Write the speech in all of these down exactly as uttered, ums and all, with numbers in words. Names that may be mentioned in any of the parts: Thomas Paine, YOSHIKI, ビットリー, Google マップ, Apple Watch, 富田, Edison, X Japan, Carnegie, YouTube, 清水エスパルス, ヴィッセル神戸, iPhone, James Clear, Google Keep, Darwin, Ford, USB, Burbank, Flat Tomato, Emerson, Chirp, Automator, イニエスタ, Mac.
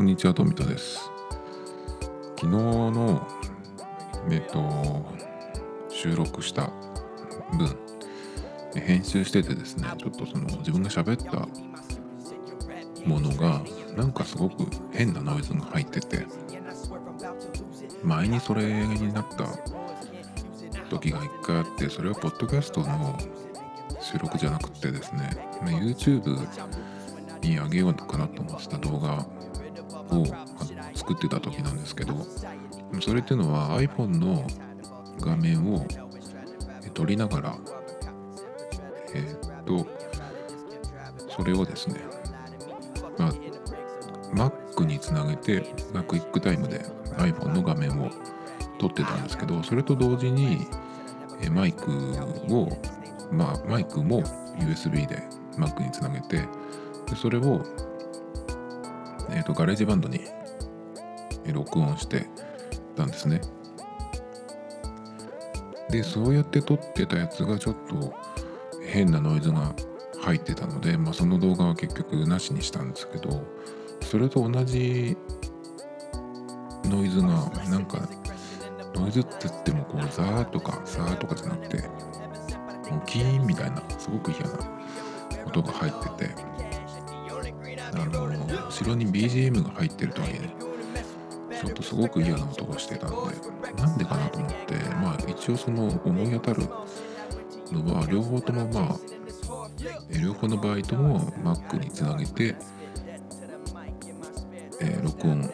こんにちは、富田です。昨日の、えっと、収録した分編集しててですね、ちょっとその自分が喋ったものがなんかすごく変なノイズが入ってて、前にそれになった時が一回あって、それはポッドキャストの収録じゃなくてですね、 YouTube に上げようかなと思ってた動画を作ってた時なんですけど、それっていうのは iPhone の画面を撮りながら、えー、っとそれをですね、まあ、Mac につなげてクイックタイムで iPhone の画面を撮ってたんですけど、それと同時にマイクを、まあ、マイクも ユーエスビー で Mac につなげて、でそれを、えー、とガレージバンドに録音してたんですね。でそうやって撮ってたやつがちょっと変なノイズが入ってたので、まあ、その動画は結局なしにしたんですけど、それと同じノイズがなんか、ノイズって言ってもこうザーとかサーとかじゃなくて、もうキーンみたいなすごく嫌な音が入ってて、あの後ろに ビージーエム が入ってる時にちょっとすごく嫌な音がしてたんで、なんでかなと思って、まあ一応その思い当たるのは、両方ともまあ両方の場合とも Mac につなげて、えー、録音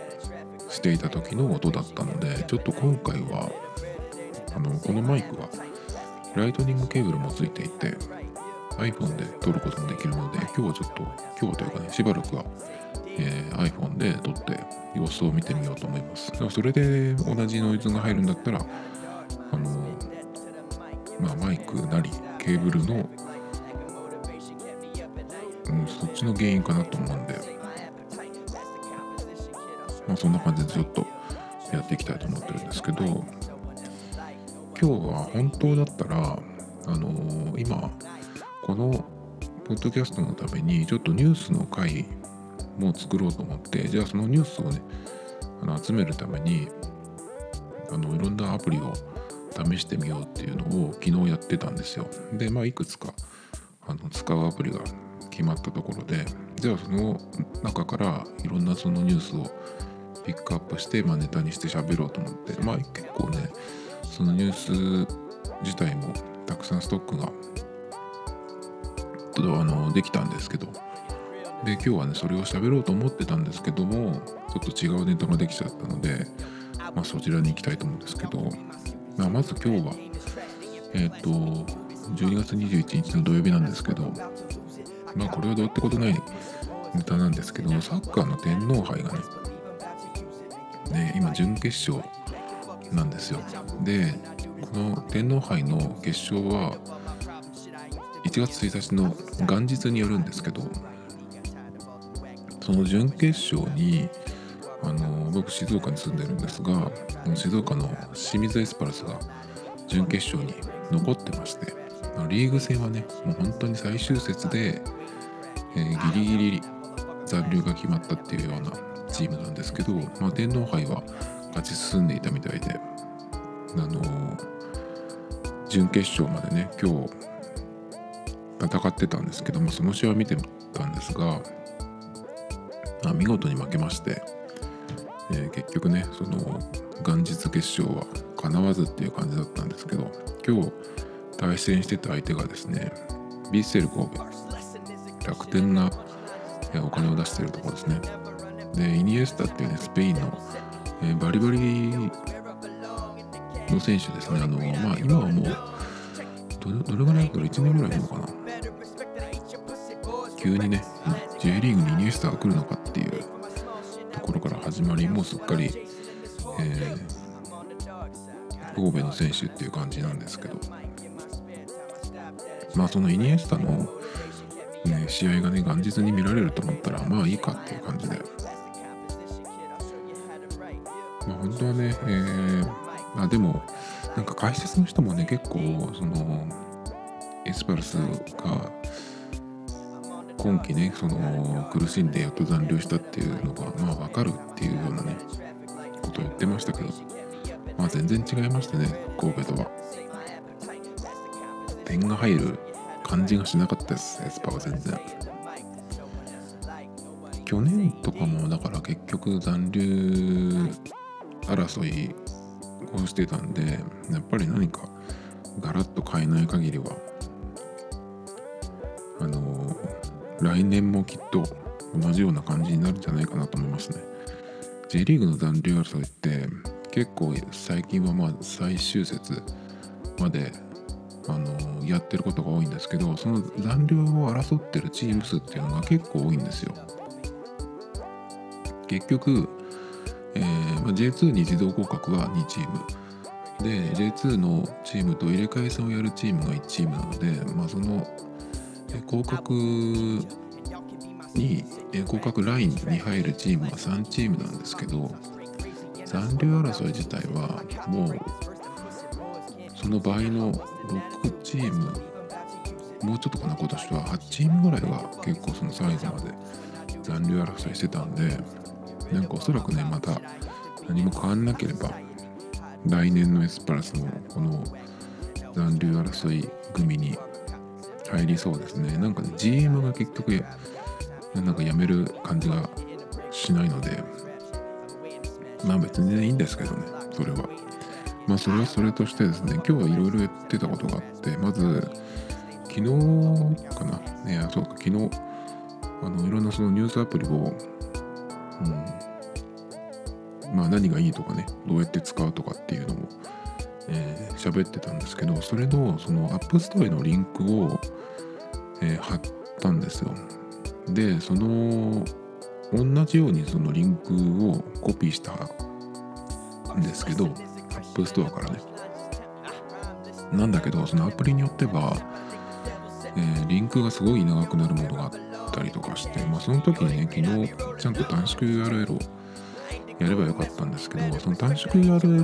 していた時の音だったので、ちょっと今回はあのこのマイクはライトニングケーブルもついていて iPhone で撮ることもできるので、今日はちょっと今日というかねしばらくは、えー、iPhone で撮って様子を見てみようと思います。だからそれで同じノイズが入るんだったら、あの、まあ、マイクなりケーブルの、うん、そっちの原因かなと思うんで、まあ、そんな感じでちょっとやっていきたいと思ってるんですけど、今日は本当だったら、あのー、今このポッドキャストのためにちょっとニュースの回も作ろうと思って、じゃあそのニュースをね、あの集めるためにあのいろんなアプリを試してみようっていうのを昨日やってたんですよ。で、まあいくつかあの使うアプリが決まったところで、じゃあその中からいろんなそのニュースをピックアップして、まあ、ネタにして喋ろうと思って、まあ、結構ねそのニュース自体もたくさんストックがあのできたんですけど、で今日はねそれを喋ろうと思ってたんですけども、ちょっと違うネタができちゃったので、まあ、そちらに行きたいと思うんですけど、まあ、まず今日はえっとじゅうにがつにじゅういちにちの土曜日なんですけど、まあ、これはどうってことないネタなんですけど、サッカーの天皇杯がねね、今準決勝なんですよ。で、この天皇杯の決勝はいちがつついたちの元日によるんですけど、その準決勝にあの僕静岡に住んでるんですが、静岡の清水エスパルスが準決勝に残ってまして、リーグ戦はねもう本当に最終節で、えー、ギリギリ残留が決まったっていうようなチームなんですけど、まあ、天皇杯は勝ち進んでいたみたいで、あのー、準決勝までね今日戦ってたんですけども、その試合を見てたんですが、あ見事に負けまして、えー、結局ねその元日決勝はかなわずっていう感じだったんですけど、今日対戦してた相手がですね、ヴィッセル神戸、楽天がお金を出しているところですね。でイニエスタっていうねスペインの、えー、バリバリの選手ですね。あのまあ今はもう ど, どれぐらいからいちねんぐらいいるのかな、急にね J リーグにイニエスタが来るのかっていうところから始まり、もうすっかり、えー、神戸の選手っていう感じなんですけど、まあそのイニエスタの、ね、試合がね元日に見られると思ったらまあいいかっていう感じで、まあ、本当はね、えー、あでもなんか解説の人もね結構そのエスパルスが今期ね、その苦しんでやっと残留したっていうのがまあ分かるっていうようなねことを言ってましたけど、まあ全然違いましたね。神戸とは点が入る感じがしなかったです。エスパーは全然。去年とかもだから結局残留争いをしてたんで、やっぱり何かガラッと変えない限りはあの来年もきっと同じような感じになるんじゃないかなと思いますね。 J リーグの残留争いって結構最近はまあ最終節まであのやってることが多いんですけど、その残留を争ってるチーム数っていうのが結構多いんですよ。結局、えーまあ、ジェイツー に自動降格はにチームで、 ジェイツー のチームと入れ替え戦をやるチームがいちチームなので、まあ、その降格に降格ラインに入るチームがさんチームなんですけど、残留争い自体はもうその倍のろくチーム、もうちょっとかな、今年ははちチームぐらいが結構その最後まで残留争いしてたんで、なんかおそらくね、また何も変わんなければ来年のエスパルスのこの残留争い組に入りそうですね。なんかね ジーエム が結局なんかやめる感じがしないので、まあ別にねいいんですけどね、それは。まあそれはそれとしてですね、今日はいろいろやってたことがあって、まず昨日かな、ね、あそうか昨日あのいろんなそのニュースアプリを、うん、まあ何がいいとかね、どうやって使うとかっていうのもえー、喋ってたんですけど、それのそのアップストアへのリンクを、えー、貼ったんですよ。で、その同じようにそのリンクをコピーしたんですけど、アップストアからね。なんだけど、そのアプリによっては、えー、リンクがすごい長くなるものがあったりとかして、まあ、その時にね、昨日ちゃんと短縮 ユーアールエル をやればよかったんですけど、その短縮 ユーアール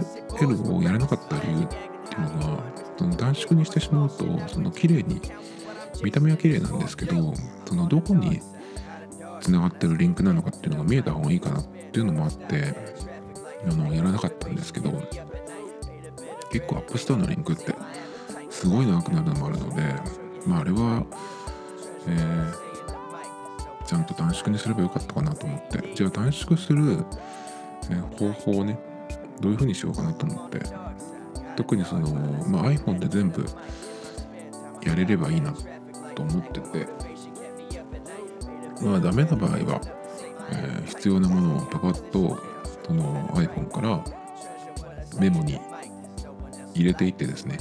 エル をやれなかった理由っていうのが、その短縮にしてしまうと、その綺麗に見た目は綺麗なんですけど、そのどこにつながってるリンクなのかっていうのが見えた方がいいかなっていうのもあって、あのやらなかったんですけど、結構 App Store のリンクってすごい長くなるのもあるので、まああれは、えー、ちゃんと短縮にすればよかったかなと思って、じゃあ短縮する方法をねどういう風にしようかなと思って、特にその、まあ、iPhone で全部やれればいいなと思ってて、まあダメな場合は、えー、必要なものをパパッとその iPhone からメモに入れていってですね、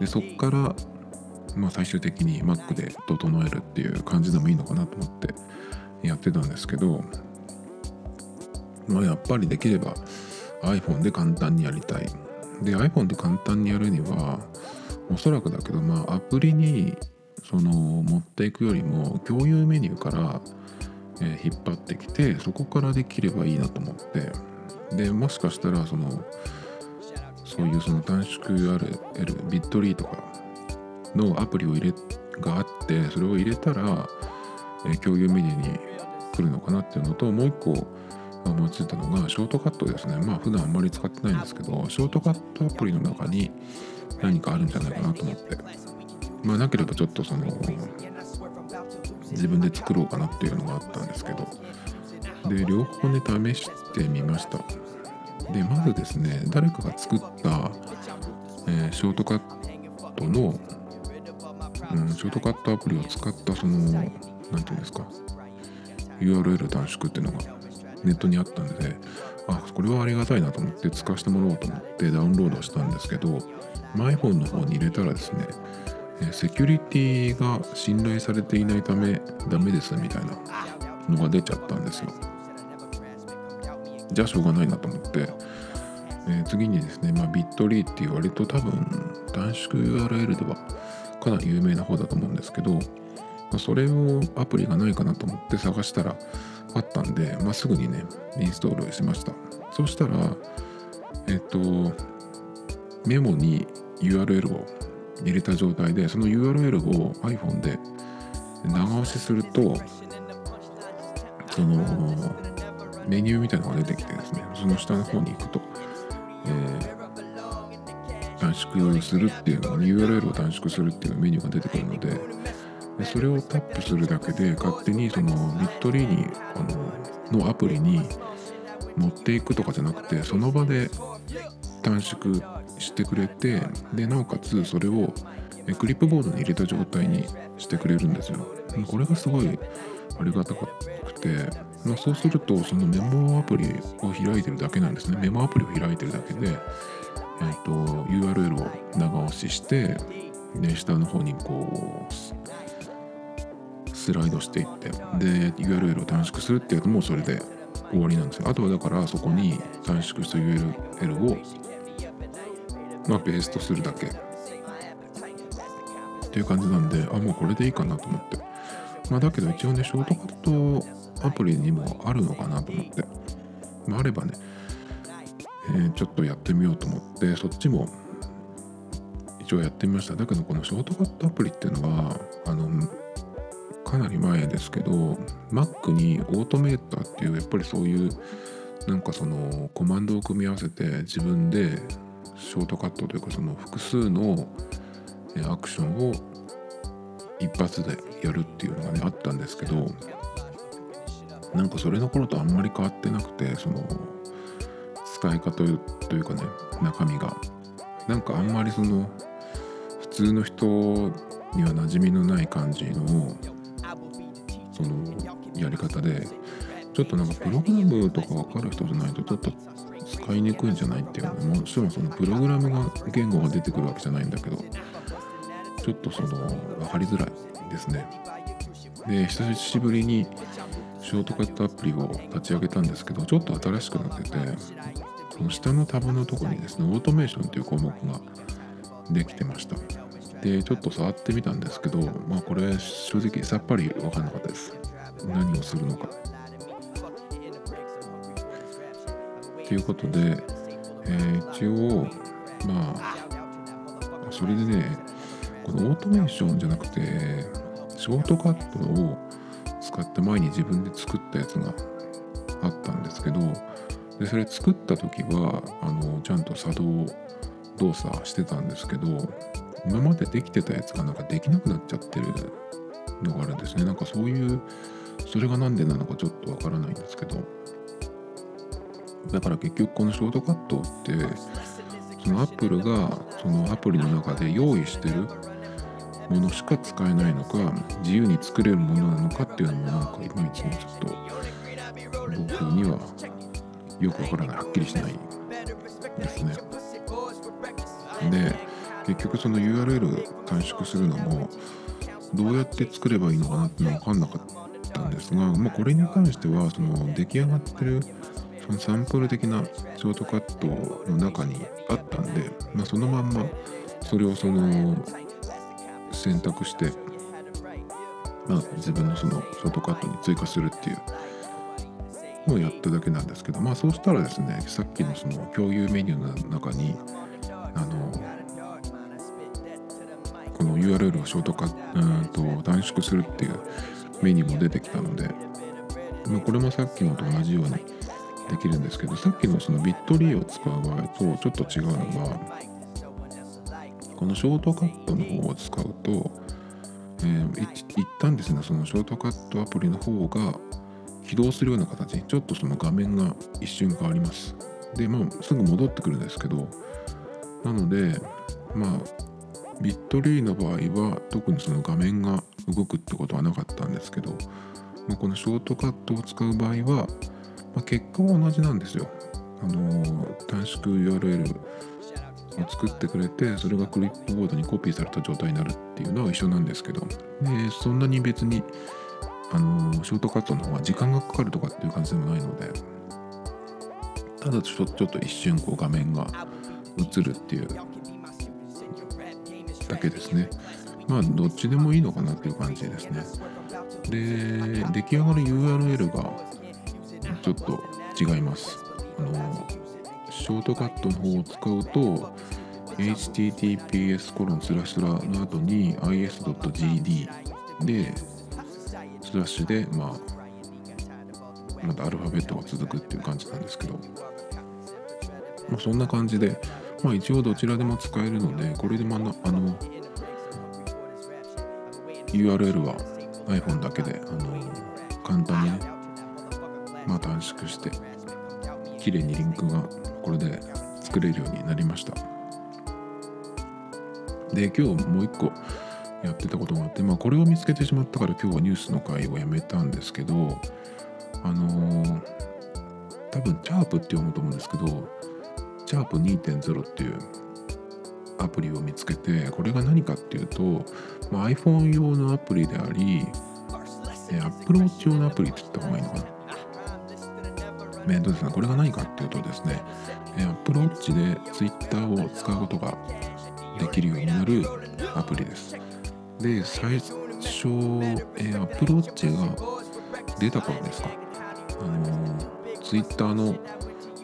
でそこから、まあ、最終的に Mac で整えるっていう感じでもいいのかなと思ってやってたんですけど、まあ、やっぱりできれば iPhone で簡単にやりたい。で iPhone で簡単にやるにはおそらくだけど、まあ、アプリにその持っていくよりも共有メニューから、えー、引っ張ってきて、そこからできればいいなと思って、でもしかしたらそのそういうその短縮 ユーアールエル ビットリーとかのアプリを入れがあって、それを入れたら、えー、共有メニューに来るのかなっていうのと、もう一個思いついたのがショートカットですね。まあ普段あんまり使ってないんですけど、ショートカットアプリの中に何かあるんじゃないかなと思って、まあなければちょっとその自分で作ろうかなっていうのがあったんですけど、で両方ね試してみました。でまずですね、誰かが作った、えー、ショートカットの、うん、ショートカットアプリを使ったそのなんていうんですか ユーアールエル 短縮っていうのがネットにあったんで、ね、あこれはありがたいなと思って使わせてもらおうと思ってダウンロードしたんですけど、iPhone の方に入れたらですね、セキュリティが信頼されていないためダメですみたいなのが出ちゃったんですよ。じゃあしょうがないなと思って、えー、次にですね、まあ、ビットリーっていう割と多分短縮 ユーアールエル ではかなり有名な方だと思うんですけど、それをアプリがないかなと思って探したらあったんで、まあ、すぐにねインストールしました。そうしたらえっとメモに ユーアールエル を入れた状態で、その ユーアールエル を iPhone で長押しするとそのメニューみたいなのが出てきてですね、その下の方に行くと、えー、短縮するっていうの ユーアールエル を短縮するっていうメニューが出てくるの で, でそれをタップするだけで勝手にそのビットリーにあののアプリに持っていくとかじゃなくて、その場で短縮してくれて、でなおかつそれをクリップボードに入れた状態にしてくれるんですよ。これがすごいありがたくて、まあ、そうするとそのメモアプリを開いてるだけなんですね。メモアプリを開いてるだけで、えー、と ユーアールエル を長押しして、ね、下の方にこうスライドしていって、で ユーアールエル を短縮するっていうのもそれで終わりなんですよ。あとはだからそこに短縮した ユーアールエル を、まあ、ペーストするだけっていう感じなんで、あ、もうこれでいいかなと思って、まあ、だけど一応ねショートカットアプリにもあるのかなと思って、まあ、あればね、えー、ちょっとやってみようと思ってそっちも一応やってみました。だけどこのショートカットアプリっていうのはあのかなり前ですけど Mac に Automator っていうやっぱりそういうなんかそのコマンドを組み合わせて自分でショートカットというかその複数のアクションを一発でやるっていうのがねあったんですけど、なんかそれの頃とあんまり変わってなくて、その使い方というかね中身がなんかあんまりその普通の人には馴染みのない感じのそのやり方で、ちょっとなんかプログラムとか分かる人じゃないとちょっと使いにくいんじゃないっていうのも、もちろんそのプログラムが言語が出てくるわけじゃないんだけど、ちょっとその分かりづらいですね。で久しぶりにショートカットアプリを立ち上げたんですけど、ちょっと新しくなってて、その下のタブのところにですねオートメーションという項目ができてました。でちょっと触ってみたんですけど、まあこれ正直さっぱり分かんなかったです。何をするのかということで、えー、一応まあそれでねこのオートメーションじゃなくてショートカットを使って前に自分で作ったやつがあったんですけど、でそれ作った時はあのちゃんと作動動作してたんですけど、今までできてたやつがなんかできなくなっちゃってるのがあるんですね。なんかそういうそれがなんでなのかちょっとわからないんですけど、だから結局このショートカットってその Apple がそのアプリの中で用意してるものしか使えないのか、自由に作れるものなのかっていうのもなんかいまいちちょっと僕にはよくわからない、はっきりしないですね。で結局その ユーアールエル 短縮するのもどうやって作ればいいのかなってのは分かんなかったんですが、まあ、これに関してはその出来上がってるサンプル的なショートカットの中にあったんで、まあ、そのまんまそれをその選択して、まあ、自分のそのショートカットに追加するっていうのをやっただけなんですけど、まあそうしたらですね、さっきのその共有メニューの中にあのこの ユーアールエル をショートカットと短縮するっていうメニューも出てきたので、まあ、これもさっきのと同じようにできるんですけど、さっきのそのビットリーを使う場合とちょっと違うのが、このショートカットの方を使うと、えー、一旦ですねそのショートカットアプリの方が起動するような形にちょっとその画面が一瞬変わります。で、まあ、すぐ戻ってくるんですけど、なのでまあビットリーの場合は特にその画面が動くってことはなかったんですけど、まあ、このショートカットを使う場合はまあ、結果は同じなんですよ。あのー、短縮 ユーアールエル を作ってくれて、それがクリップボードにコピーされた状態になるっていうのは一緒なんですけど、でそんなに別に、あのー、ショートカットの方は時間がかかるとかっていう感じでもないので、ただちょっと一瞬こう画面が映るっていうだけですね。まあどっちでもいいのかなっていう感じですね。で出来上がる ユーアールエル がちょっと違います。あのショートカットの方を使うと エイチティーティーピーエス コロンスラスラの後に アイエスドットジーディー でスラッシュで、まあ、まだアルファベットが続くっていう感じなんですけど、まあ、そんな感じで、まあ、一応どちらでも使えるので、これで、まあ、あの ユーアールエル は iPhone だけであの簡単に、ね、まあ、短縮して綺麗にリンクがこれで作れるようになりました。で、今日もう一個やってたことがあって、まあ、これを見つけてしまったから今日はニュースの回をやめたんですけど、あのー、多分チャープって読むと思うんですけど、チャープ にてんゼロ っていうアプリを見つけて、これが何かっていうと、まあ、iPhone 用のアプリであり、Apple Watch 用のアプリって言った方がいいのかな。えーとですね、これが何かっていうとですね、Apple Watch で Twitter を使うことができるようになるアプリです。で、最初、えー、Apple Watch が出た頃ですか、あの Twitter の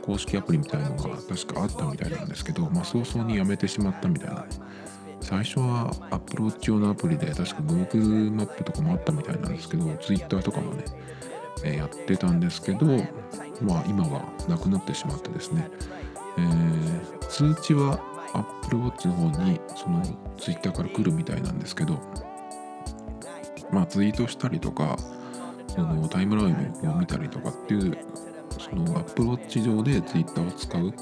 公式アプリみたいなのが確かあったみたいなんですけど、まあ、早々にやめてしまったみたいな。最初は Apple Watch 用のアプリで確か Google マップとかもあったみたいなんですけど、Twitter とかもね、えー、やってたんですけど、まあ、今はなくなってしまってですね、えー、通知は Apple Watch の方にその Twitter から来るみたいなんですけど、まあ、ツイートしたりとかそのタイムラインを見たりとかっていう、その Apple Watch 上で Twitter を使う、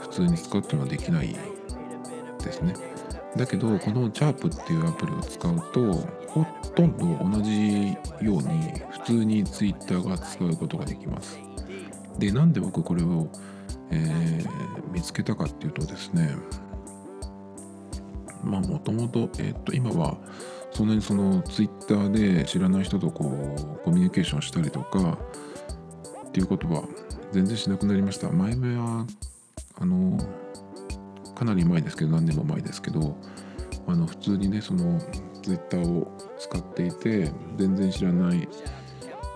普通に使うっていうのはできないですね。だけどこの Chirp っていうアプリを使うと、ほとんど同じように普通に Twitter が使うことができます。で、なんで僕これを、えー、見つけたかっていうとですね、まあもともと、えーっと、今はそんなにそのツイッターで知らない人とこうコミュニケーションしたりとかっていうことは全然しなくなりました。前目はあのかなり前ですけど、何年も前ですけど、あの普通にね、そのツイッターを使っていて、全然知らない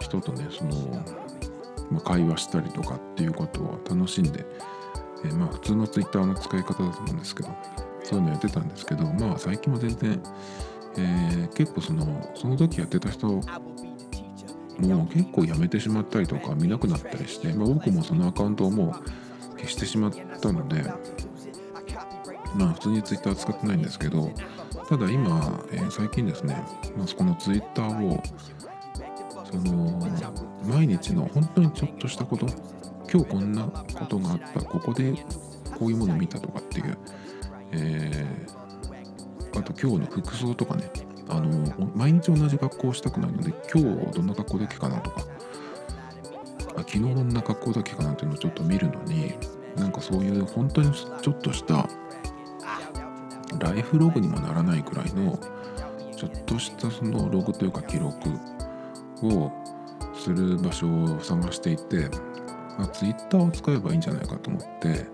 人とね、その会話したりとかっていうことを楽しんで、えー、まあ普通のツイッターの使い方だと思うんですけど、そういうのやってたんですけど、まあ最近も全然、えー、結構そのその時やってた人も結構やめてしまったりとか見なくなったりして、まあ、僕もそのアカウントをもう消してしまったので、まあ普通にツイッター使ってないんですけど、ただ今、えー、最近ですね、まあ、このツイッターをその毎日の本当にちょっとしたこと、今日こんなことがあった、ここでこういうものを見たとかっていう、えー、あと今日の服装とかね、あの毎日同じ格好をしたくないので、今日どんな格好だっけかなとか、あ、昨日どんな格好だっけかなっていうのをちょっと見るのに、なんかそういう本当にちょっとしたライフログにもならないくらいのちょっとしたそのログというか記録をする場所を探していて、まあ、ツイッターを使えばいいんじゃないかと思って、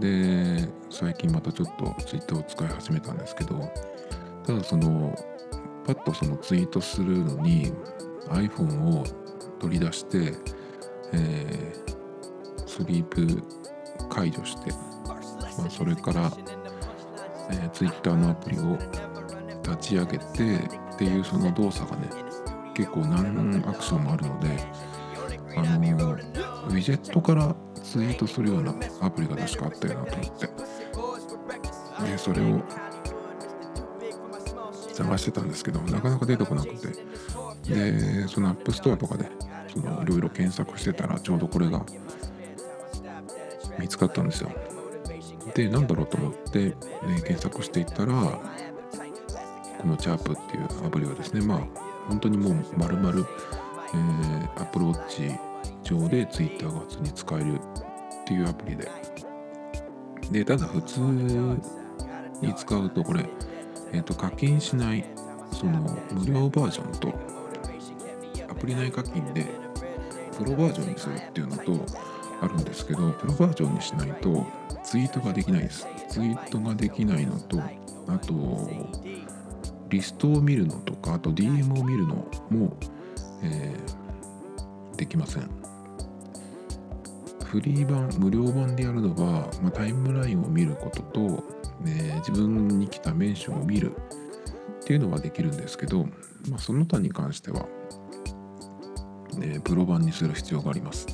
で最近またちょっとツイッターを使い始めたんですけど、ただそのパッとそのツイートするのに iPhone を取り出して、えー、スリープ解除して、まあ、それから、えー、ツイッターのアプリを立ち上げてっていう、その動作がね結構何アクションもあるので、あのウィジェットからツイートするようなアプリが確かあったよなと思って、でそれを探してたんですけど、なかなか出てこなくて、でそのアップストアとかでいろいろ検索してたら、ちょうどこれが見つかったんですよ。で、なんだろうと思って、ね、検索していったら、このチャープっていうアプリはですね、まあ本当にもう丸々、えー、Apple Watch 上で Twitter が普通に使えるっていうアプリで、でただ普通に使うとこれ、えー、と課金しないその無料バージョンと、アプリ内課金でプロバージョンにするっていうのとあるんですけど、プロバージョンにしないとツイートができないです。ツイートができないのと、あとリストを見るのとか、あと ディーエム を見るのも、えー、できません。フリー版、無料版でやるのは、まあ、タイムラインを見ることと、えー、自分に来たメンションを見るっていうのはできるんですけど、まあ、その他に関しては、えー、プロ版にする必要があります。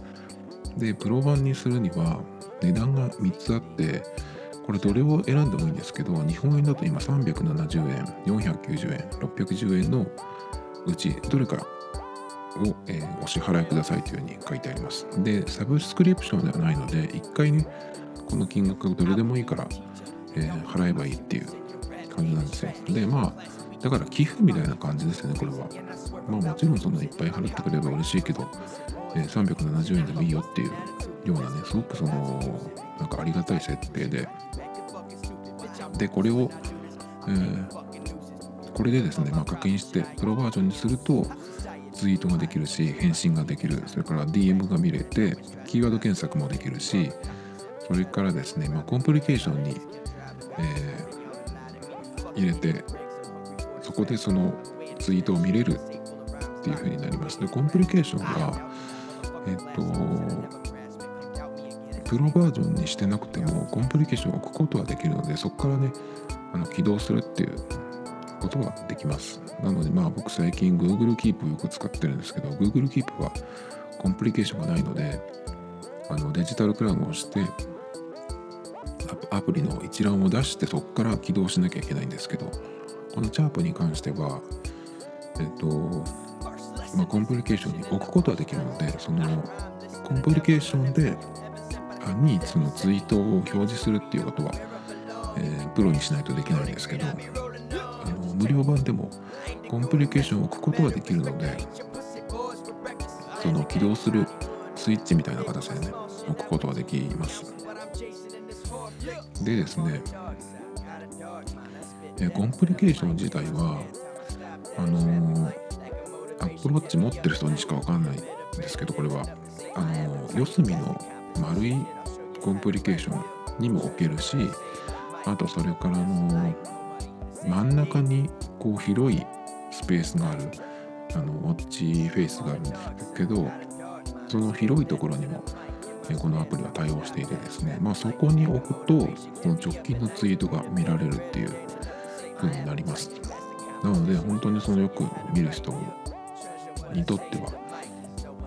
で、プロ版にするには値段がみっつあって、これどれを選んでもいいんですけど、日本円だと今さんびゃくななじゅうえん、よんひゃくきゅうじゅうえん、ろっぴゃくじゅうえんのうちどれかを、えー、お支払いくださいというふうに書いてあります。で、サブスクリプションではないので、いっかいね、この金額どれでもいいから、えー、払えばいいっていう感じなんですよ。で、まあだから寄付みたいな感じですね、これは。まあもちろんそんないっぱい払ってくれば嬉しいけど、えー、さんびゃくななじゅうえんでもいいよっていうようなね、すごくそのなんかありがたい設定で、でこれを、えー、これでですね、まあ、課金してプロバージョンにするとツイートができるし、返信ができる、それから ディーエム が見れて、キーワード検索もできるし、それからですね、まあ、コンプリケーションに、えー、入れて、そこでそのツイートを見れるっていう風になります。で、コンプリケーションがえっとプロバージョンにしてなくてもコンプリケーションを置くことはできるので、そこからね、あの起動するっていうことはできます。なので、まあ僕最近 Google Keep をよく使ってるんですけど、 Google Keep はコンプリケーションがないので、あのデジタルクラウンをしてアプリの一覧を出して、そこから起動しなきゃいけないんですけど、このチャープに関してはえっと、まあ、コンプリケーションに置くことはできるので、そのコンプリケーションでにそのツイートを表示するっていうことは、えー、プロにしないとできないんですけど、あの無料版でもコンプリケーションを置くことはできるので、その起動するスイッチみたいな形でね、置くことはできます。でですね、えー、コンプリケーション自体はあのー、Apple Watch 持ってる人にしか分かんないんですけど、これはあのー、四隅の丸いコンプリケーションにも置けるし、あとそれからの真ん中にこう広いスペースがある、あのウォッチフェイスがあるんですけど、その広いところにもこのアプリは対応していてですね、まあ、そこに置くとこの直近のツイートが見られるっていう風になります。なので本当にそのよく見る人にとっては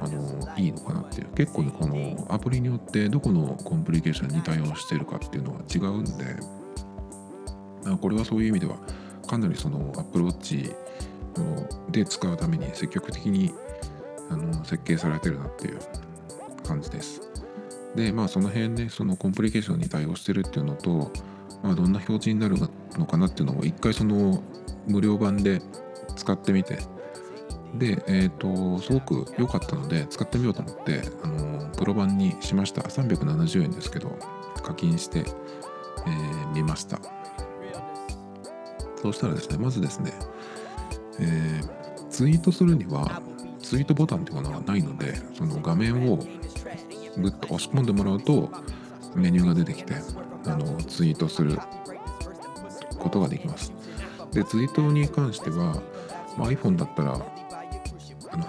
あのいいのかなっていう、結構ね、このアプリによってどこのコンプリケーションに対応してるかっていうのは違うんで、これはそういう意味ではかなりその Apple Watch で使うために積極的にあの設計されてるなっていう感じです。で、まあその辺ね、そのコンプリケーションに対応してるっていうのと、まあ、どんな表示になるのかなっていうのを一回その無料版で使ってみて、で、えーと、すごく良かったので使ってみようと思って、あのー、プロ版にしました。さんびゃくななじゅうえんですけど課金してみ、えー、ました。そうしたらですね、まずですね、えー、ツイートするにはツイートボタンっていうのがないので、その画面をグッと押し込んでもらうとメニューが出てきて、あのー、ツイートすることができます。で、ツイートに関しては、まあ、iPhone だったら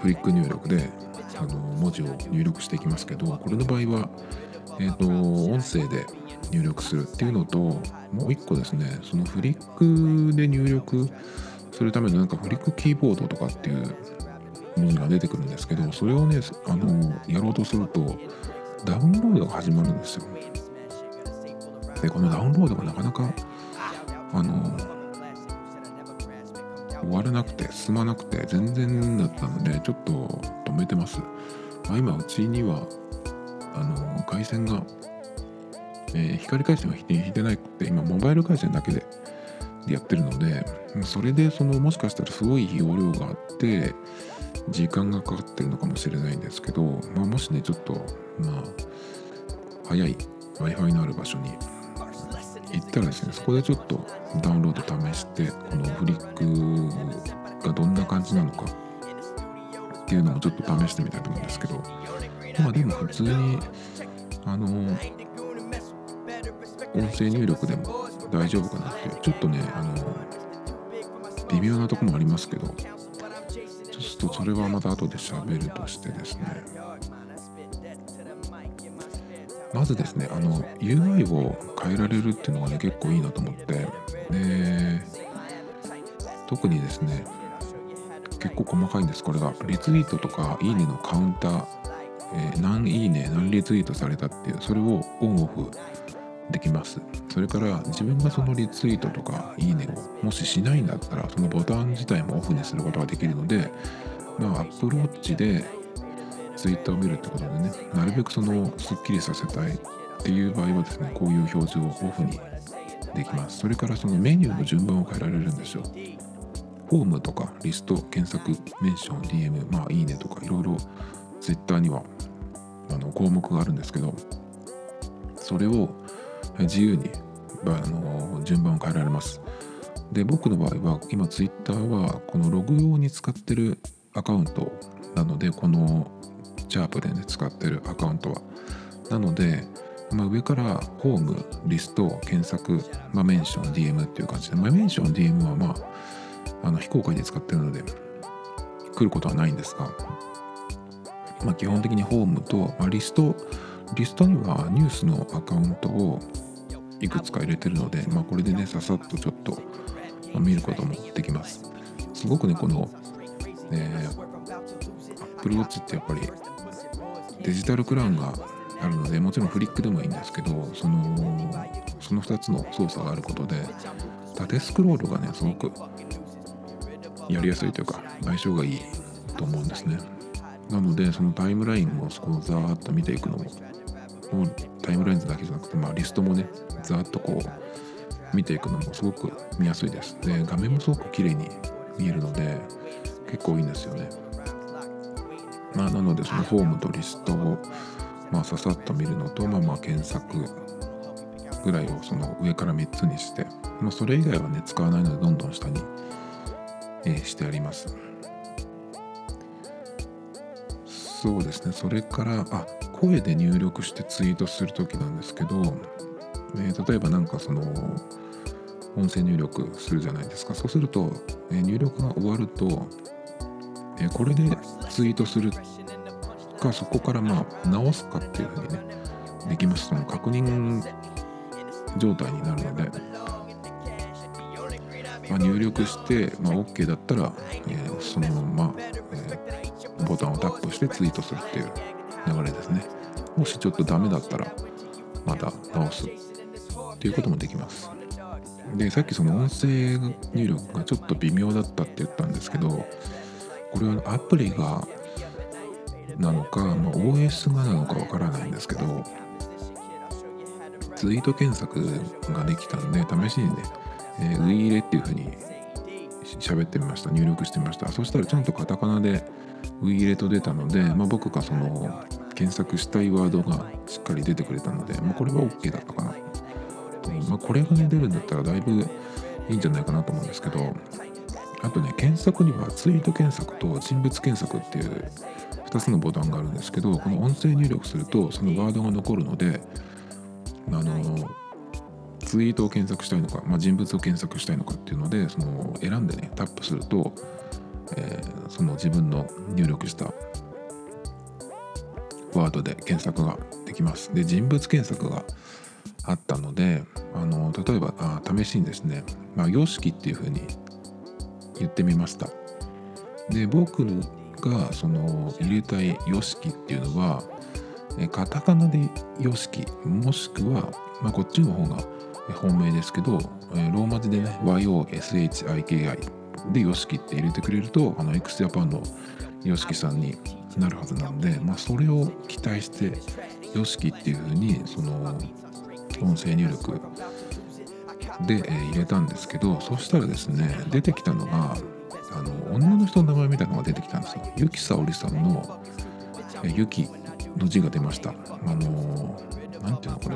フリック入力であの文字を入力していきますけど、これの場合は、えーと、音声で入力するっていうのと、もう一個ですね、そのフリックで入力するためのなんかフリックキーボードとかっていう文字が出てくるんですけど、それをね、あのやろうとするとダウンロードが始まるんですよ。で、このダウンロードがなかなかあの終わらなくて進まなくて全然だったので、ちょっと止めてます。まあ、今うちにはあの回線が、えー、光回線は引いてなくて、今モバイル回線だけでやってるので、それでそのもしかしたらすごい容量があって時間がかかってるのかもしれないんですけど、まあ、もしねちょっとまあ早い Wi-Fi のある場所に行ったらですね、そこでちょっとダウンロード試して、このフリックがどんな感じなのかっていうのもちょっと試してみたいと思うんですけど、まあでも普通にあの音声入力でも大丈夫かなっていう、ちょっとねあの微妙なとこもありますけど、ちょっとそれはまた後で喋るとしてですね、まずですね、あの ユーアイ を変えられるっていうのがね結構いいなと思って、で特にですね、結構細かいんです。これがリツイートとかいいねのカウンター、えー、何いいね何リツイートされたっていう、それをオンオフできます。それから自分がそのリツイートとかいいねをもししないんだったら、そのボタン自体もオフにすることができるので、まあ、Apple Watch でツイッターを見るってことでね、なるべくそのスッキリさせたいっていう場合はですね、こういう表示をオフにできます。それからそのメニューの順番を変えられるんですよ。ホームとかリスト、検索、メンション、ディーエム、まあいいねとかいろいろツイッターにはあの項目があるんですけど、それを自由にあの順番を変えられます。で、僕の場合は今ツイッターはこのログ用に使ってるアカウントなので、このシャープで、ね、使ってるアカウントはなので、まあ、上からホーム、リスト、検索、まあ、メンション、ディーエム っていう感じで、まあ、メンション、ディーエム は、まあ、あの非公開で使ってるので来ることはないんですが、まあ、基本的にホームと、まあ、リストリストにはニュースのアカウントをいくつか入れてるので、まあ、これでねささっとちょっと、まあ、見ることもできます。すごくねこの、えー、Apple Watch ってやっぱりデジタルクラウンがあるので、もちろんフリックでもいいんですけど、そのそのふたつの操作があることで縦スクロールがねすごくやりやすいというか相性がいいと思うんですね。なのでそのタイムラインをそこをザーッと見ていくのも、タイムラインだけじゃなくて、まあ、リストもねザーッとこう見ていくのもすごく見やすいです。で、画面もすごく綺麗に見えるので結構いいんですよね。まあ、なのでそのホームとリストをまあささっと見るのと、まあまあ検索ぐらいをその上からみっつにして、まあ、それ以外はね使わないのでどんどん下にしてあります。そうですね。それからあ声で入力してツイートするときなんですけど、ね、例えばなんかその音声入力するじゃないですか。そうすると入力が終わるとこれでツイートするか、そこからまあ直すかっていうふうにねできます。その確認状態になるので、まあ、入力して、まあ、OK だったら、えー、そのまま、えー、ボタンをタップしてツイートするっていう流れですね。もしちょっとダメだったらまた直すっていうこともできます。で、さっきその音声入力がちょっと微妙だったって言ったんですけど、これはアプリがなのか、まあ、オーエス がなのかわからないんですけど、ツイート検索ができたんで試しにね、えー、ウイイレっていう風に喋ってみました。入力してみました。そしたらちゃんとカタカナでウイイレと出たので、まあ、僕がその検索したいワードがしっかり出てくれたので、まあ、これは OK だったかな、まあ、これが、ね、出るんだったらだいぶいいんじゃないかなと思うんですけど、あとね検索にはツイート検索と人物検索っていうふたつのボタンがあるんですけど、この音声入力するとそのワードが残るので、あのツイートを検索したいのか、まあ、人物を検索したいのかっていうので、その選んでねタップすると、えー、その自分の入力したワードで検索ができます。で、人物検索があったので、あの例えばあ試しにですね、まあ、YOSHIKIっていう風に言ってみました。で、僕がその入れたい YOSHIKI っていうのはカタカナで YOSHIKI もしくは、まあ、こっちの方が本命ですけどローマ字でね ワイオーエスエイチアイケーアイ で YOSHIKI って入れてくれると、あの X Japan の YOSHIKI さんになるはずなんで、まあ、それを期待して YOSHIKI っていう風にその音声入力で、えー、入れたんですけど、そしたらですね出てきたのがあの女の人の名前みたいなのが出てきたんですよ。ゆきさおりさんのえゆきの字が出ました。あのー、なんていうのこれ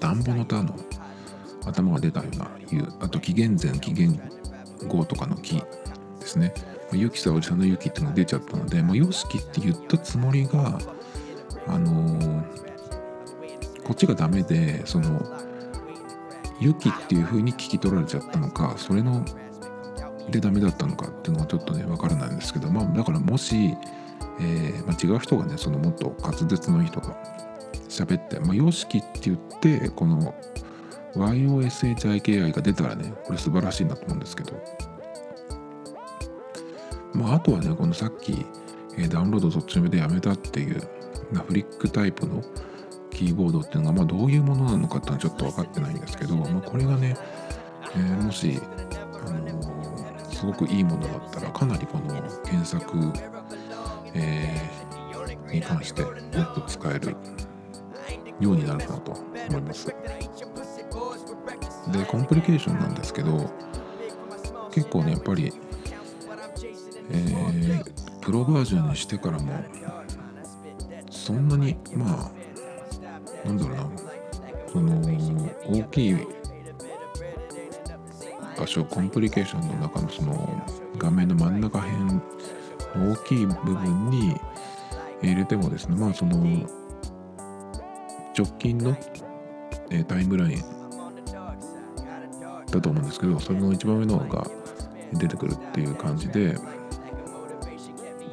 田んぼの田の頭が出たようなゆう、あと紀元前紀元後とかの木ですね。ゆきさおりさんのゆきっていうのが出ちゃったので、もうよしきって言ったつもりがあのー、こっちがダメでそのユキっていう風に聞き取られちゃったのか、それのでダメだったのかっていうのはちょっとね分からないんですけど、まあだからもし、えーまあ、違う人がねそのもっと滑舌のいい人が喋って、まあ、ヨシキって言ってこの ワイオーエスエイチアイケーアイ が出たらねこれ素晴らしいなと思うんですけど、まあ、あとはねこのさっきダウンロード途中でやめたっていうフリックタイプのキーボードっていうのが、まあ、どういうものなのかっていうのはちょっと分かってないんですけど、まあ、これがね、えー、もし、あのー、すごくいいものだったらかなりこの検索、えー、に関してよく使えるようになるかなと思います。でコンプリケーションなんですけど、結構ねやっぱり、えー、プロバージョンにしてからもそんなにまあなんだろうなその大きい場所コンプリケーションの中のその画面の真ん中辺の大きい部分に入れてもですね、まあその直近のタイムラインだと思うんですけど、それの一番上の方が出てくるっていう感じで、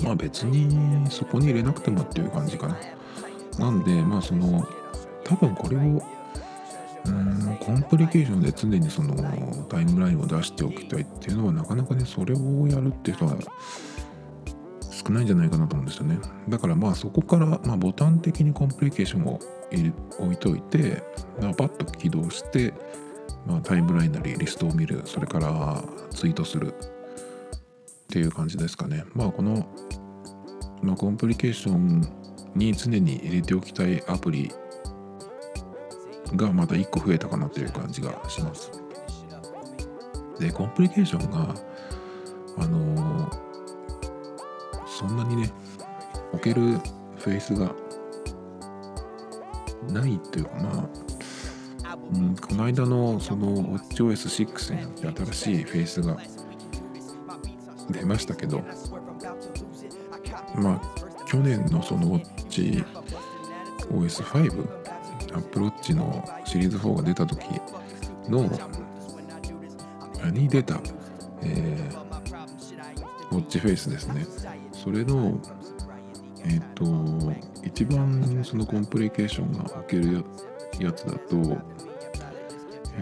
まあ別にそこに入れなくてもっていう感じかな。なんでまあその多分これをうーんコンプリケーションで常にそのタイムラインを出しておきたいっていうのはなかなかねそれをやるっていう人は少ないんじゃないかなと思うんですよね。だからまあそこから、まあ、ボタン的にコンプリケーションを置いといてパッと起動して、まあ、タイムラインなりリストを見る、それからツイートするっていう感じですかね。まあこの、まあ、コンプリケーションに常に入れておきたいアプリがまたいっこ増えたかなという感じがします。でコンプリケーションがあのーそんなにね置けるフェイスがないっていうか、まあ、うん、この間のその ウォッチオーエスシックス になって新しいフェイスが出ましたけど、まあ去年のその ウォッチオーエスファイブ Apple Watch のシリーズフォーが出た時のに出た、えー、ウォッチフェイスですね。それのえっと一番そのコンプリケーションが置ける や, やつだとえ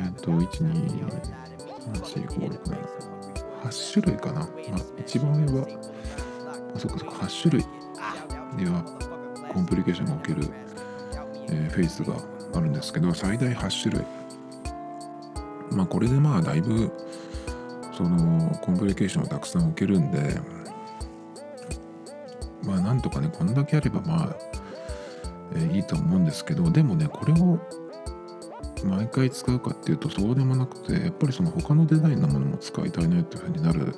っといち、に、さん、よん、ご、ろく、なな、はち種類かな。まあ一番上はあそっかそっかはち種類ではコンプリケーションが置ける、えー、フェイスがあるんですけど、最大はちしゅるい。まあこれでまあだいぶそのコンプリケーションをたくさん置けるんで、まあなんとかねこんだけあればまあ、えー、いいと思うんですけど、でもねこれを毎回使うかっていうとそうでもなくて、やっぱりその他のデザインのものも使いたいなっていうふうになる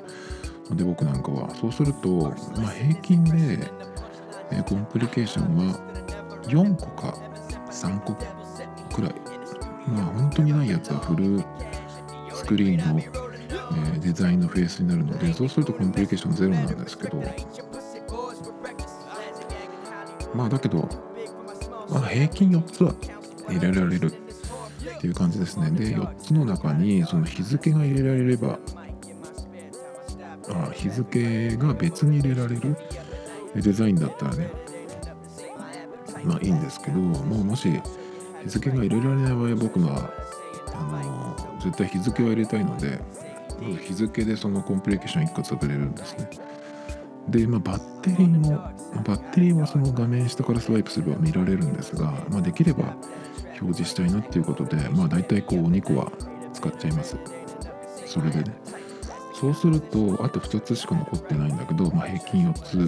ので、僕なんかはそうすると、まあ、平均で、えー、コンプリケーションはよんこかさんこくらい、まあ本当にないやつはフルスクリーンのデザインのフェースになるので、そうするとコンプリケーションゼロなんですけど、まあだけど、まあ、平均よっつは入れられるっていう感じですね。でよっつの中にその日付が入れられれば、あ日付が別に入れられるデザインだったらねまあいいんですけど、もうもし日付が入れられない場合、僕はあの絶対日付は入れたいので日付でそのコンプリケーションいっこ潰れるんですね。で、まあ、バッテリーもバッテリーはその画面下からスワイプすれば見られるんですが、まあ、できれば表示したいなっていうことで、まあ大体こうにこは使っちゃいます。それでね、そうするとあとふたつしか残ってないんだけど、まあ、平均よっつっ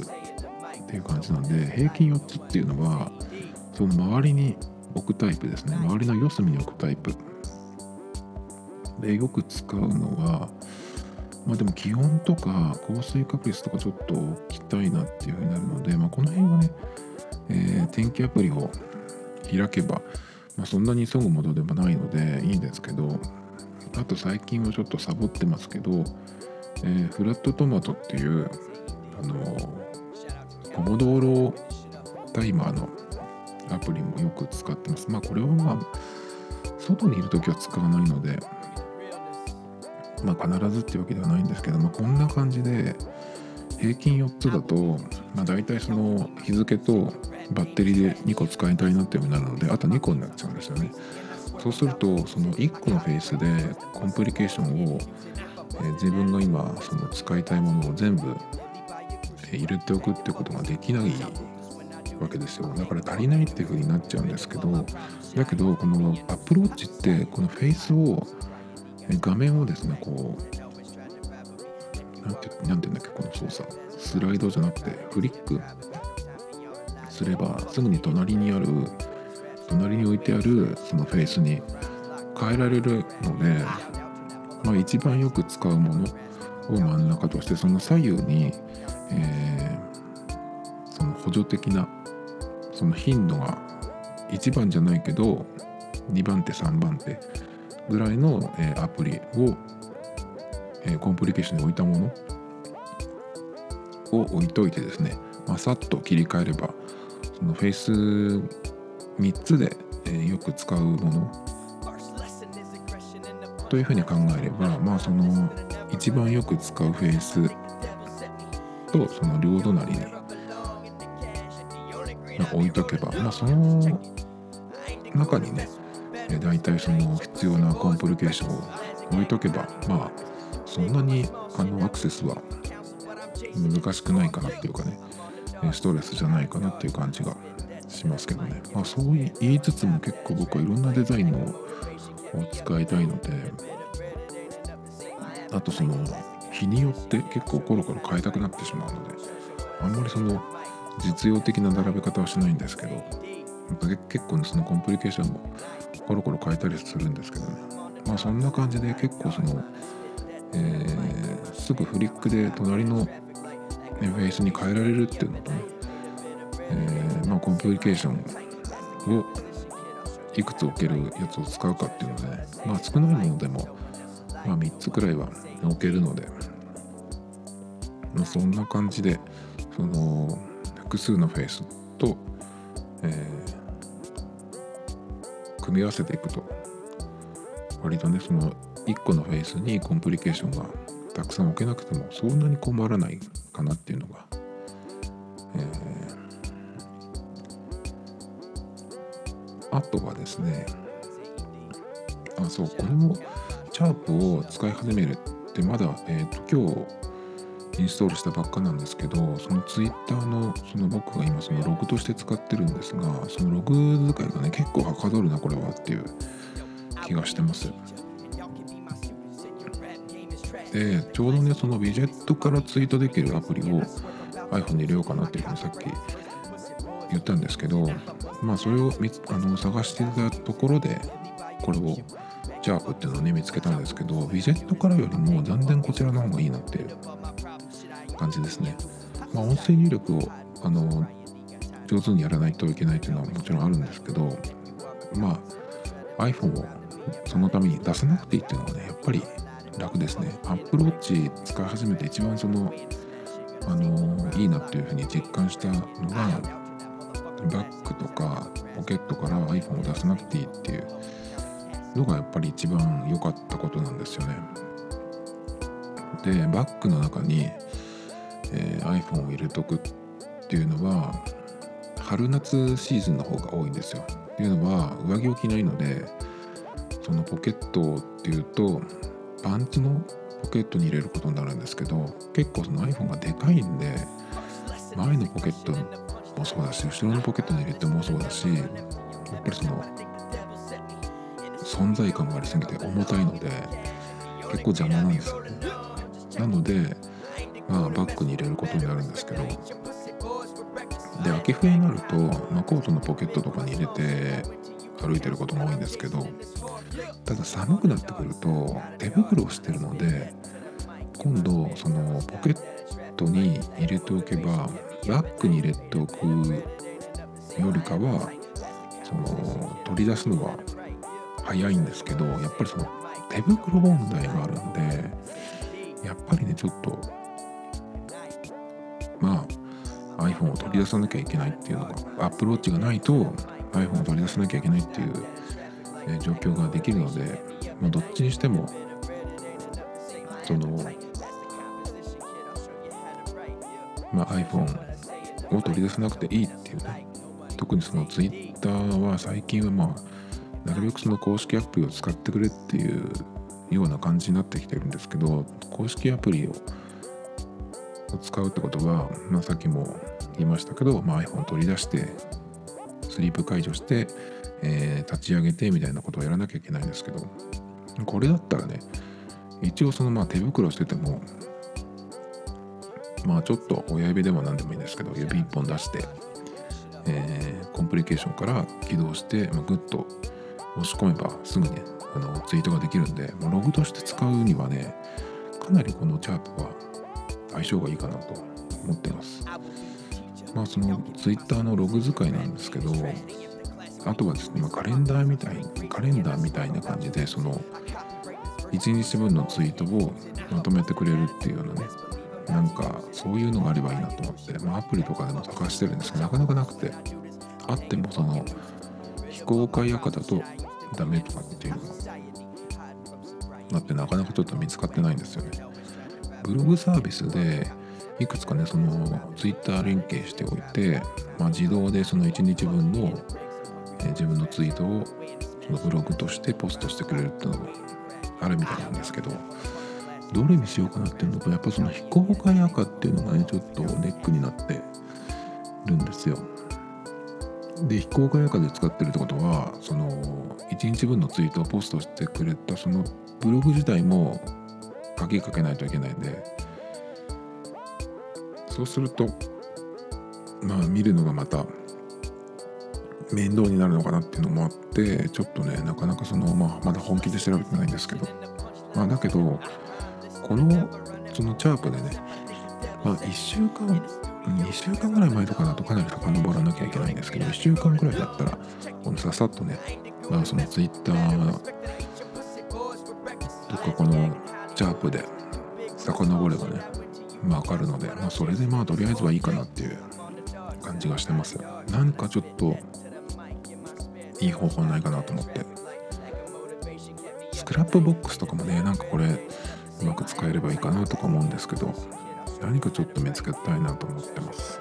ていう感じなんで、平均よっつっていうのはその周りに置くタイプですね。周りの四隅に置くタイプでよく使うのは、まあでも気温とか降水確率とかちょっと置きたいなっていうふうになるので、まあこの辺はね、えー、天気アプリを開けば、まあ、そんなに急ぐものでもないのでいいんですけど、あと最近はちょっとサボってますけど、えー、フラットトマトっていうあのポモドーロタイマーのアプリもよく使ってます。まあこれはまあ外にいるときは使わないので、まあ、必ずっていうわけではないんですけど、まあ、こんな感じで平均よっつだと、まあ、大体その日付とバッテリーでにこ使いたいなっていうようになるので、あとにこになっちゃうんですよね。そうするとそのいっこのフェイスでコンプリケーションを、えー、自分が今その使いたいものを全部入れておくってことができないわけですよ。だから足りないっていう風になっちゃうんですけど、だけどこの Apple Watch ってこのフェイスを画面をですね、こうなんてなんていうんだっけ、この操作スライドじゃなくてフリックすればすぐに隣にある隣に置いてあるそのフェイスに変えられるので、まあ、一番よく使うものを真ん中として、その左右に、えー、その補助的なその頻度がいちばんじゃないけどにばん手さんばん手ぐらいの、えー、アプリを、えー、コンプリケーションに置いたものを置いといてですね、まあ、さっと切り替えればそのフェイスみっつで、えー、よく使うものというふうに考えれば、まあ、その一番よく使うフェイスとその両隣に置いとけば、まあ、その中にねだいたいその必要なコンプリケーションを置いとけば、まあ、そんなにあのアクセスは難しくないかなっていうかね、ストレスじゃないかなっていう感じがしますけどね、まあ、そう言いつつも結構僕はいろんなデザインをを使いたいので、あとその日によって結構コロコロ変えたくなってしまうので、あんまりその実用的な並べ方はしないんですけど、結構そのコンプリケーションもコロコロ変えたりするんですけどね、まあそんな感じで結構その、えー、すぐフリックで隣のフェイスに変えられるっていうのとね、えー、まあコンプリケーションをいくつ置けるやつを使うかっていうので、ね、まあ少ないものでも、まあ、みっつくらいは置けるので、まあ、そんな感じでその複数のフェイスと、えー、組み合わせていくと割とね、そのいっこのフェイスにコンプリケーションがたくさん置けなくてもそんなに困らないかなっていうのが、えーあとはですね、あ、そう、これもチャープを使い始めるってまだ、えー、と今日インストールしたばっかなんですけど、そのツイッターのその僕が今そのログとして使ってるんですが、そのログ使いがね結構はかどるなこれはっていう気がしてます。でちょうどねそのウィジェットからツイートできるアプリを iPhone に入れようかなっていうふうにさっき言ったんですけど、まあそれをあの探していたところでこれをチャープっていうのをね見つけたんですけど、ウィジェットからよりも断然こちらの方がいいなっていう感じですね。まあ音声入力をあの上手にやらないといけないっていうのはもちろんあるんですけど、まあ iPhone をそのために出さなくていいっていうのはねやっぱり楽ですね。 Apple Watch 使い始めて一番そのあのいいなっていうふうに実感したのが、バッグとかポケットから iPhone を出さなくていいっていうのがやっぱり一番良かったことなんですよね。でバッグの中に、えー、iPhone を入れとくっていうのは春夏シーズンの方が多いんですよ。っていうのは上着を着ないので、そのポケットっていうとパンツのポケットに入れることになるんですけど、結構その iPhone がでかいんで前のポケットもそうだし後ろのポケットに入れてもそうだし、やっぱりその存在感がありすぎて重たいので結構邪魔なんですよね。なので、まあ、バッグに入れることになるんですけど、で秋冬になると、まあ、コートのポケットとかに入れて歩いてることも多いんですけど、ただ寒くなってくると手袋をしてるので今度そのポケットに入れておけばバッグに入れておくよりかはその取り出すのは早いんですけど、やっぱりその手袋問題があるんでやっぱりねちょっとまあ iPhone を取り出さなきゃいけないっていうのが Apple Watch がないと iPhone を取り出さなきゃいけないっていう状況ができるので、まあ、どっちにしてもその、まあ、iPhoneを取り出さなくていいっていうね、特にそのツイッターは最近はまあなるべくその公式アプリを使ってくれっていうような感じになってきてるんですけど、公式アプリをを使うってことは、まあ、さっきも言いましたけど、まあ、iPhone を取り出してスリープ解除して、えー、立ち上げてみたいなことをやらなきゃいけないんですけど、これだったらね、一応そのまあ手袋してても、まあちょっと親指でも何でもいいんですけど、指一本出して、えー、コンプリケーションから起動して、まあ、グッと押し込めばすぐね、あのツイートができるんで、まあ、ログとして使うにはね、かなりこのチャートは相性がいいかなと思ってます。まあそのツイッターのログ使いなんですけど、あとはですね、まあ、カレンダーみたいカレンダーみたいな感じで、そのいちにちぶんのツイートをまとめてくれるっていうようなね、なんかそういうのがあればいいなと思って、まあ、アプリとかでも探してるんですけど、なかなかなくて、あってもその非公開赤だとダメとかっていうのがあって、なかなかちょっと見つかってないんですよね。ブログサービスでいくつかね、そのツイッター連携しておいて、まあ、自動でそのいちにちぶんの、えー、自分のツイートをそのブログとしてポストしてくれるっていうのもあるみたいなんですけど、どれにしようかなっていうのと、やっぱその非公開赤っていうのがね、ちょっとネックになってるんですよ。で、非公開赤で使ってるってことは、そのいちにちぶんのツイートをポストしてくれたそのブログ自体も鍵かけないといけないんで、そうするとまあ見るのがまた面倒になるのかなっていうのもあって、ちょっとね、なかなかその、まあ、まだ本気で調べてないんですけど、まあだけどこのそのチャープでね、まあいっしゅうかんにしゅうかんぐらい前とかだとかなり遡らなきゃいけないんですけど、いっしゅうかんぐらいだったらこのささっとね、まあそのツイッターとかこのチャープで遡ればね、まあ分かるので、まあそれでまあとりあえずはいいかなっていう感じがしてます。なんかちょっといい方法ないかなと思って、スクラップボックスとかもね、なんかこれうまく使えればいいかなとか思うんですけど、何かちょっと見つけたいなと思ってます。